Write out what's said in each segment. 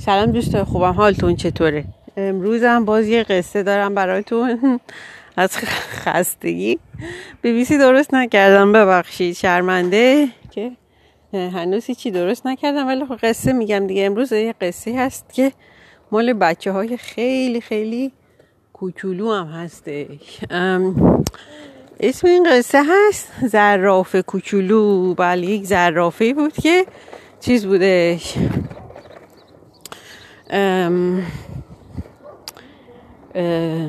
سلام دوستان خوبم، حالتون چطوره؟ امروزم باز یه قصه دارم براتون. از خستگی BBC درست نکردم، ببخشید، شرمنده که هنوز چی درست نکردم، ولی خب قصه میگم دیگه. امروز یه قصه هست که مال بچه های خیلی خیلی کوچولو هم هستش. اسم این قصه هست زرافه کوچولو. بله، یک زرافه بود که چیز بودش،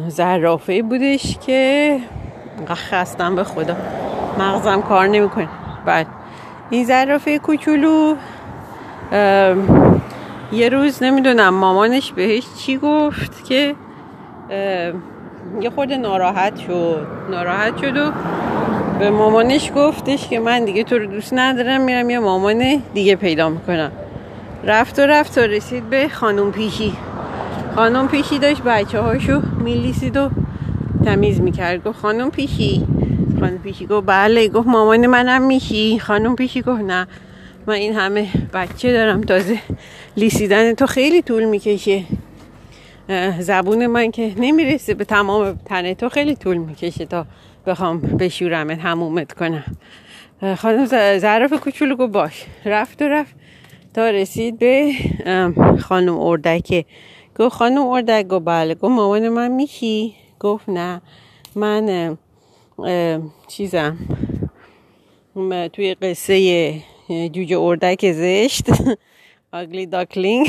زرافه بودش که خستم به خدا، مغزم کار نمیکنه. بله، این زرافه کوچولو یه روز نمیدونم مامانش بهش چی گفت که یه خورده ناراحت شد و به مامانش گفتش که من دیگه تو رو دوست ندارم، میرم یه مامان دیگه پیدا میکنم. رفت و رسید به خانم پیشی داشت بچه هاشو میلیسید و تمیز میکرد. گفت خانم پیشی گفت بله. گفت مامان منم میشی؟ خانم پیشی گفت نه، من این همه بچه دارم، تازه لیسیدن تو خیلی طول میکشه، زبون من که نمیرسه به تمام تنه تو، خیلی طول میکشه تا بخوام بشورمت حمومت کنم. خانم زرافه کوچولو گفت باش. رفت تا رسید به خانم اردک. گفت خانم اردک؟ گفت بله. گفت مامان من میشی؟ گفت نه، من چیزم توی قصه جوجه اردک زشت آگلی داکلینگ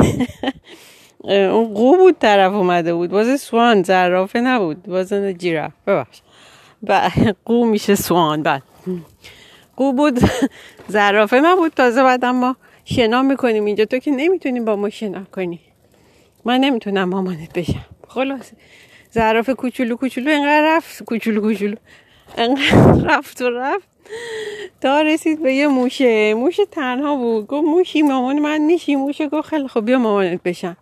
اون قو بود، طرف اومده بود، واسه سوان، زرافه نبود، واسه جیراف، ببخش، قو میشه سوان، بعد قو بود، زرافه نبود. تازه بعد ما شنا میکنیم اینجا، تو که نمیتونیم با ما شنا کنی، من نمیتونم مامانت بشم. خلاص زرافه کوچولو انقدر رفت تا رسید به یه موشه تنها بود. گفت موشی مامان من نیشی؟ موشه گفت خیلی خب بیا مامانت بشم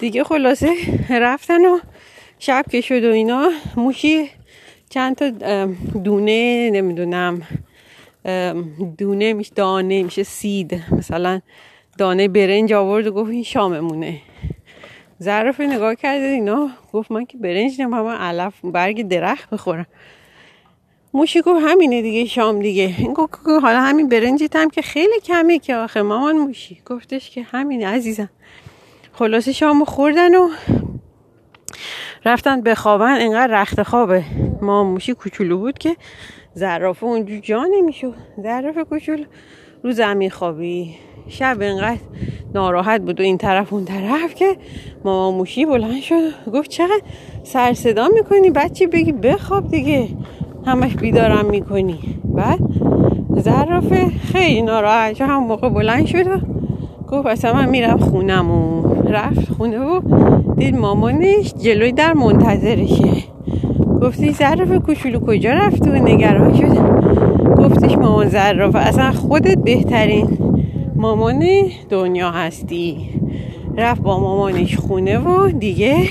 دیگه. خلاصه رفتن و شب که شد و اینا، موشی چند تا دونه، نمیدونم دونه میشه، دانه میشه، سید، مثلا دانه برنج آورد و گفت این شاممونه. زرافه نگاه کرده اینا، گفت من که برنج نمیم، من علف برگ درخت بخورم. موشی گفت همینه دیگه، شام دیگه. این گفت حالا همین برنجت هم که خیلی کمه که آخه مامان. موشی گفتش که همین عزیزم. خلاصه شامو خوردن و رفتن بخوابن. اینقدر رخت خوابه ما موشی کوچولو بود که زرافه اونجا جا نمیشد. زرافه کوچولو رو زمین خوابی. شب اینقدر ناراحت بود و این طرف اون طرف که ماما موشی بلند شد گفت چقدر سر صدا میکنی بچه، بگی بخواب دیگه، همش بیدارم میکنی. بعد زرافه خیلی ناراحت شد، هم موقع بلند شد و گفت اصلا من میرم خونم. و رفت خونه و دید مامانش جلوی در منتظرشه. گفتی زرافه کوچولو کجا رفت؟ و نگران شد. گفتش مامان زرافه اصلا خودت بهترین مامان دنیا هستی. رفت با مامانش خونه و دیگه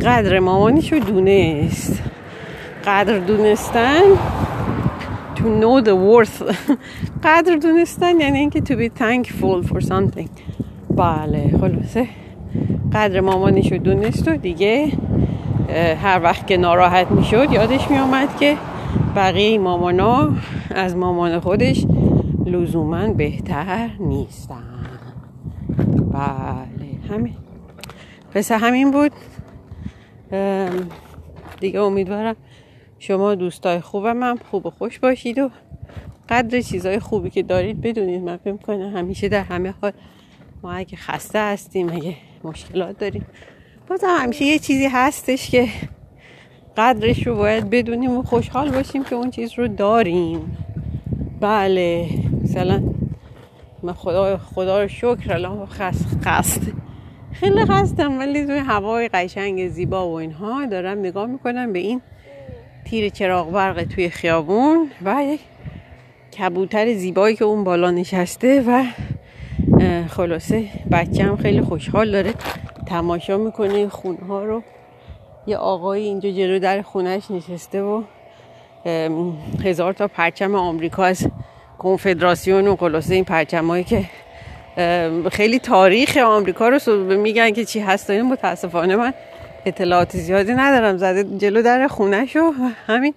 قدر مامانش رو دونست. قدر دونستن to know the worth قدر دونستن یعنی اینکه to be thankful for something. بله، خلاصه قدر مامانش رو دونست و دیگه هر وقت که ناراحت می شد یادش می آمد که بقیه مامانا از مامان خودش لزوماً بهتر نیستن. بله، همین قصه همین بود دیگه. امیدوارم شما دوستای خوبم هم خوب و خوش باشید و قدر چیزای خوبی که دارید بدونید. من فکر می‌کنم همیشه در همه حال ما اگه خسته هستیم، اگه مشکلات داریم، بازم همیشه یه چیزی هستش که قدرش رو باید بدونیم و خوشحال باشیم که اون چیز رو داریم. بله، مثلا من خدا رو شکر الان خیلی خستم، ولی توی هوای قشنگ زیبا و اینها دارم نگاه میکنم به این تیر چراغ برق توی خیابون و یک کبوتر زیبایی که اون بالا نشسته و خلاصه بچه‌م خیلی خوشحال داره تماشا میکنه خونه ها رو. یه آقایی اینجا جلو در خونهش نشسته و 1000 تا پرچم آمریکا از کنفدراسیون و خلاصه این پرچمایی که خیلی تاریخ آمریکا رو میگن که چی هست. این متاسفانه من اطلاعات زیادی ندارم. زده جلو در خونش و همین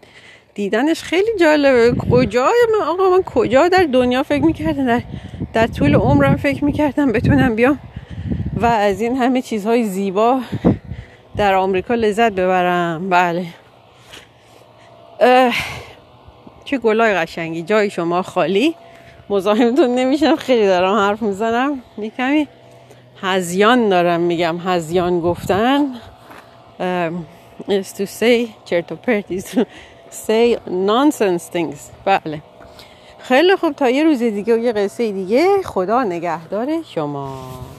دیدنش خیلی جالبه. کجا من آقا، من کجا در دنیا فکر میکردم، در طول عمرم فکر میکردم بتونم بیام و از این همه چیزهای زیبا در آمریکا لذت ببرم. بله، چه گلای قشنگی، جای شما خالی. مزاحمتون نمیشم، خیلی دارم حرف میزنم، کمی هزیان دارم میگم. هزیان گفتن is to say چرت و پرت، is to say nonsense things. بله خیلی خوب، تا یه روز دیگه و یه قصه دیگه. خدا نگهدار شما.